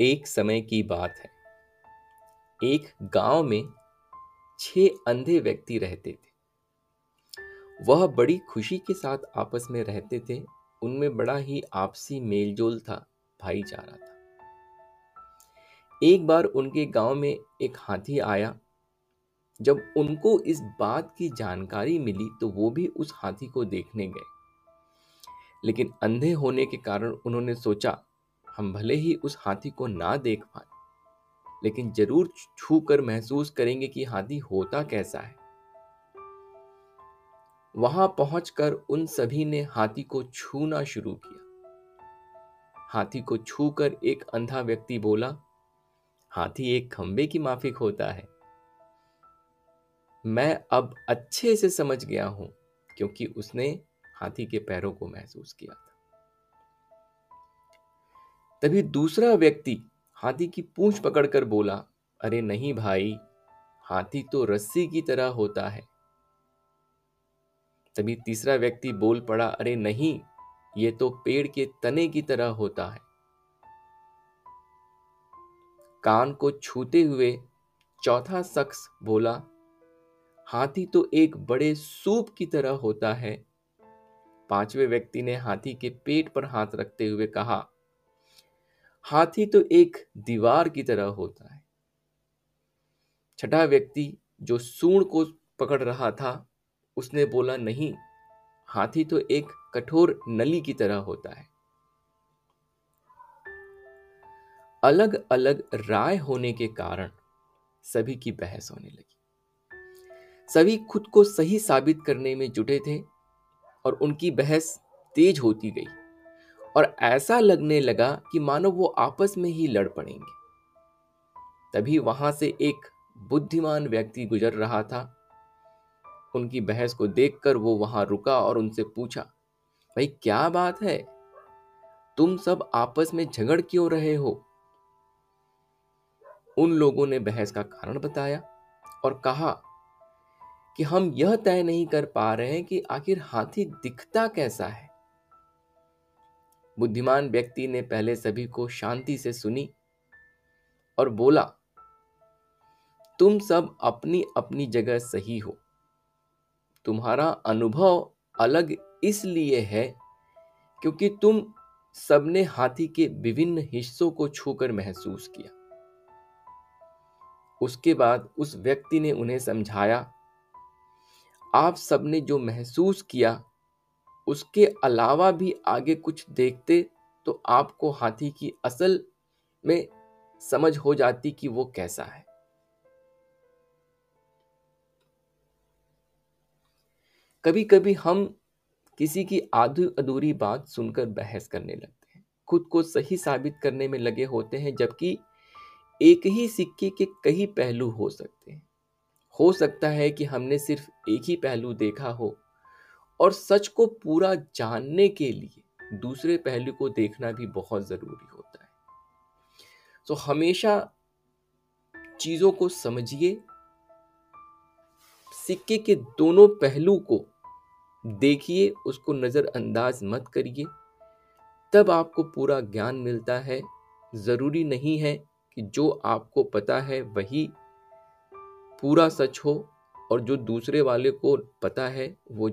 एक समय की बात है, एक गांव में 6 अंधे व्यक्ति रहते थे। वह बड़ी खुशी के साथ आपस में रहते थे। उनमें बड़ा ही आपसी मेलजोल था, भाईचारा था। एक बार उनके गांव में एक हाथी आया। जब उनको इस बात की जानकारी मिली तो वो भी उस हाथी को देखने गए, लेकिन अंधे होने के कारण उन्होंने सोचा, हम भले ही उस हाथी को ना देख पाए लेकिन जरूर छू कर महसूस करेंगे कि हाथी होता कैसा है। वहां पहुंचकर उन सभी ने हाथी को छूना शुरू किया। हाथी को छूकर एक अंधा व्यक्ति बोला, हाथी एक खंबे की माफिक होता है। मैं अब अच्छे से समझ गया हूं, क्योंकि उसने हाथी के पैरों को महसूस किया था। तभी दूसरा व्यक्ति हाथी की पूंछ पकड़कर बोला, अरे नहीं भाई, हाथी तो रस्सी की तरह होता है। तभी तीसरा व्यक्ति बोल पड़ा, अरे नहीं, ये तो पेड़ के तने की तरह होता है। कान को छूते हुए चौथा शख्स बोला, हाथी तो एक बड़े सूप की तरह होता है। पांचवें व्यक्ति ने हाथी के पेट पर हाथ रखते हुए कहा, हाथी तो एक दीवार की तरह होता है। छठा व्यक्ति जो सूंड को पकड़ रहा था उसने बोला, नहीं, हाथी तो एक कठोर नली की तरह होता है। अलग अलग राय होने के कारण सभी की बहस होने लगी। सभी खुद को सही साबित करने में जुटे थे और उनकी बहस तेज होती गई और ऐसा लगने लगा कि मानो वो आपस में ही लड़ पड़ेंगे। तभी वहां से एक बुद्धिमान व्यक्ति गुजर रहा था। उनकी बहस को देखकर वो वहां रुका और उनसे पूछा, भाई क्या बात है, तुम सब आपस में झगड़ क्यों रहे हो? उन लोगों ने बहस का कारण बताया और कहा कि हम यह तय नहीं कर पा रहे हैं कि आखिर हाथी दिखता कैसा है। बुद्धिमान व्यक्ति ने पहले सभी को शांति से सुनी और बोला, तुम सब अपनी अपनी जगह सही हो। तुम्हारा अनुभव अलग इसलिए है क्योंकि तुम सबने हाथी के विभिन्न हिस्सों को छूकर महसूस किया। उसके बाद उस व्यक्ति ने उन्हें समझाया, आप सबने जो महसूस किया उसके अलावा भी आगे कुछ देखते तो आपको हाथी की असल में समझ हो जाती कि वो कैसा है। कभी कभी हम किसी की आधी अधूरी बात सुनकर बहस करने लगते हैं, खुद को सही साबित करने में लगे होते हैं, जबकि एक ही सिक्के के कई पहलू हो सकते हैं। हो सकता है कि हमने सिर्फ एक ही पहलू देखा हो और सच को पूरा जानने के लिए दूसरे पहलू को देखना भी बहुत ज़रूरी होता है। तो हमेशा चीज़ों को समझिए, सिक्के के दोनों पहलू को देखिए, उसको नज़रअंदाज मत करिए, तब आपको पूरा ज्ञान मिलता है। ज़रूरी नहीं है कि जो आपको पता है वही पूरा सच हो और जो दूसरे वाले को पता है वो